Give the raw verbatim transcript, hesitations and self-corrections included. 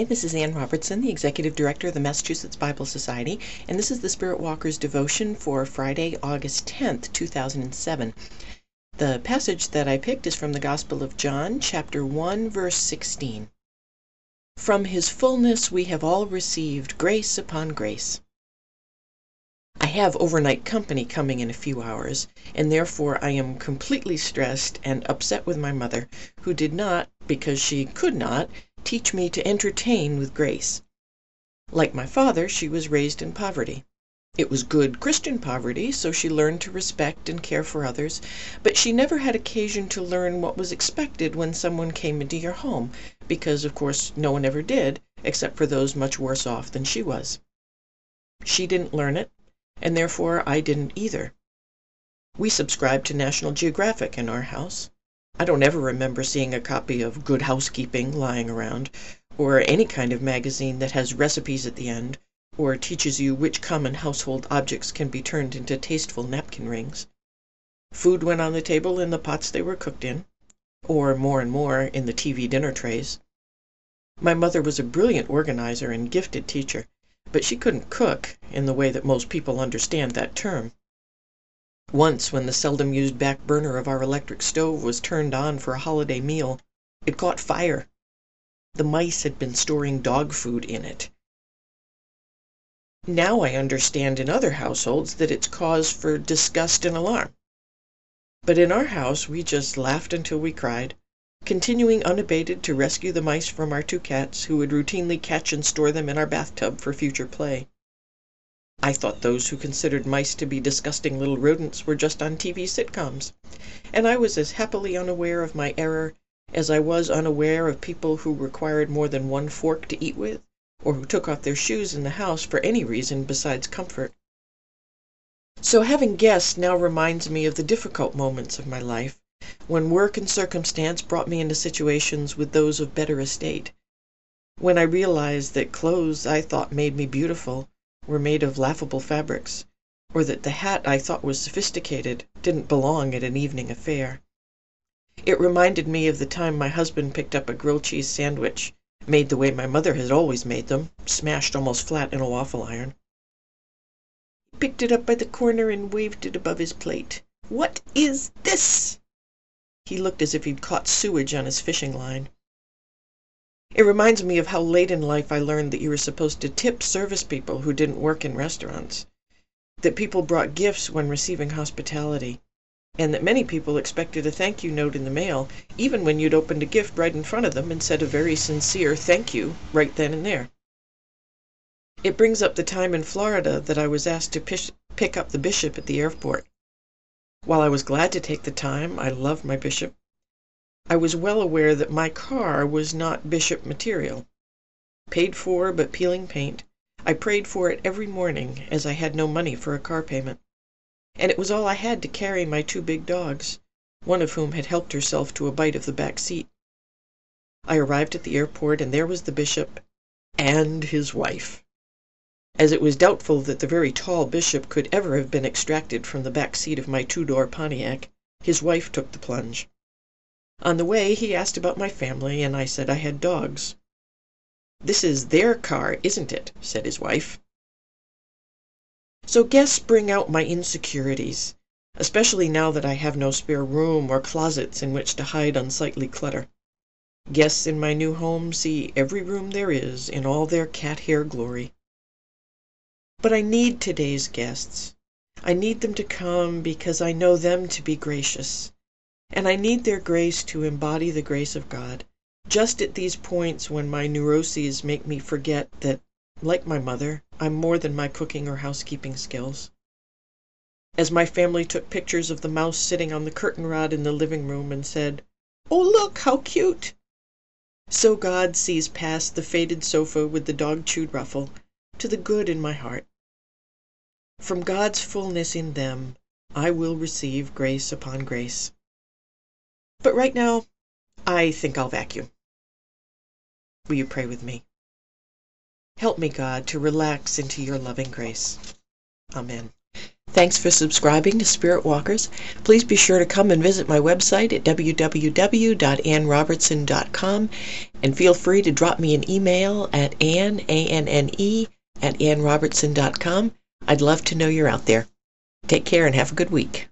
Hi, this is Ann Robertson, the Executive Director of the Massachusetts Bible Society, and this is the Spirit Walker's devotion for Friday, August tenth, two thousand seven. The passage that I picked is from the Gospel of John, chapter one, verse sixteen. From his fullness we have all received grace upon grace. I have overnight company coming in a few hours, and therefore I am completely stressed and upset with my mother, who did not, because she could not, teach me to entertain with grace. Like my father, she was raised in poverty. It was good Christian poverty, so she learned to respect and care for others, but she never had occasion to learn what was expected when someone came into your home, because, of course, no one ever did, except for those much worse off than she was. She didn't learn it, and therefore I didn't either. We subscribed to National Geographic in our house. I don't ever remember seeing a copy of Good Housekeeping lying around, or any kind of magazine that has recipes at the end, or teaches you which common household objects can be turned into tasteful napkin rings. Food went on the table in the pots they were cooked in, or, more and more, in the T V dinner trays. My mother was a brilliant organizer and gifted teacher, but she couldn't cook in the way that most people understand that term. Once, when the seldom-used back burner of our electric stove was turned on for a holiday meal, it caught fire. The mice had been storing dog food in it. Now I understand in other households that it's cause for disgust and alarm. But in our house we just laughed until we cried, continuing unabated to rescue the mice from our two cats, who would routinely catch and store them in our bathtub for future play. I thought those who considered mice to be disgusting little rodents were just on T V sitcoms, and I was as happily unaware of my error as I was unaware of people who required more than one fork to eat with, or who took off their shoes in the house for any reason besides comfort. So having guessed now reminds me of the difficult moments of my life, when work and circumstance brought me into situations with those of better estate, when I realized that clothes I thought made me beautiful were made of laughable fabrics, or that the hat I thought was sophisticated didn't belong at an evening affair. It reminded me of the time my husband picked up a grilled cheese sandwich, made the way my mother had always made them, smashed almost flat in a waffle iron. He picked it up by the corner and waved it above his plate. "What is this?" He looked as if he'd caught sewage on his fishing line. It reminds me of how late in life I learned that you were supposed to tip service people who didn't work in restaurants, that people brought gifts when receiving hospitality, and that many people expected a thank you note in the mail, even when you'd opened a gift right in front of them and said a very sincere thank you right then and there. It brings up the time in Florida that I was asked to pish- pick up the bishop at the airport. While I was glad to take the time, I loved my bishop, I was well aware that my car was not bishop material. Paid for but peeling paint, I prayed for it every morning, as I had no money for a car payment. And it was all I had to carry my two big dogs, one of whom had helped herself to a bite of the back seat. I arrived at the airport, and there was the bishop and his wife. As it was doubtful that the very tall bishop could ever have been extracted from the back seat of my two-door Pontiac, his wife took the plunge. On the way, he asked about my family, and I said I had dogs. "This is their car, isn't it?" said his wife. So guests bring out my insecurities, especially now that I have no spare room or closets in which to hide unsightly clutter. Guests in my new home see every room there is in all their cat hair glory. But I need today's guests. I need them to come because I know them to be gracious. And I need their grace to embody the grace of God, just at these points when my neuroses make me forget that, like my mother, I'm more than my cooking or housekeeping skills. As my family took pictures of the mouse sitting on the curtain rod in the living room and said, "Oh, look, how cute!" so God sees past the faded sofa with the dog-chewed ruffle to the good in my heart. From God's fullness in them, I will receive grace upon grace. But right now, I think I'll vacuum. Will you pray with me? Help me, God, to relax into your loving grace. Amen. Thanks for subscribing to Spirit Walkers. Please be sure to come and visit my website at w w w dot ann robertson dot com and feel free to drop me an email at ann, A N N E, at ann robertson dot com. I'd love to know you're out there. Take care and have a good week.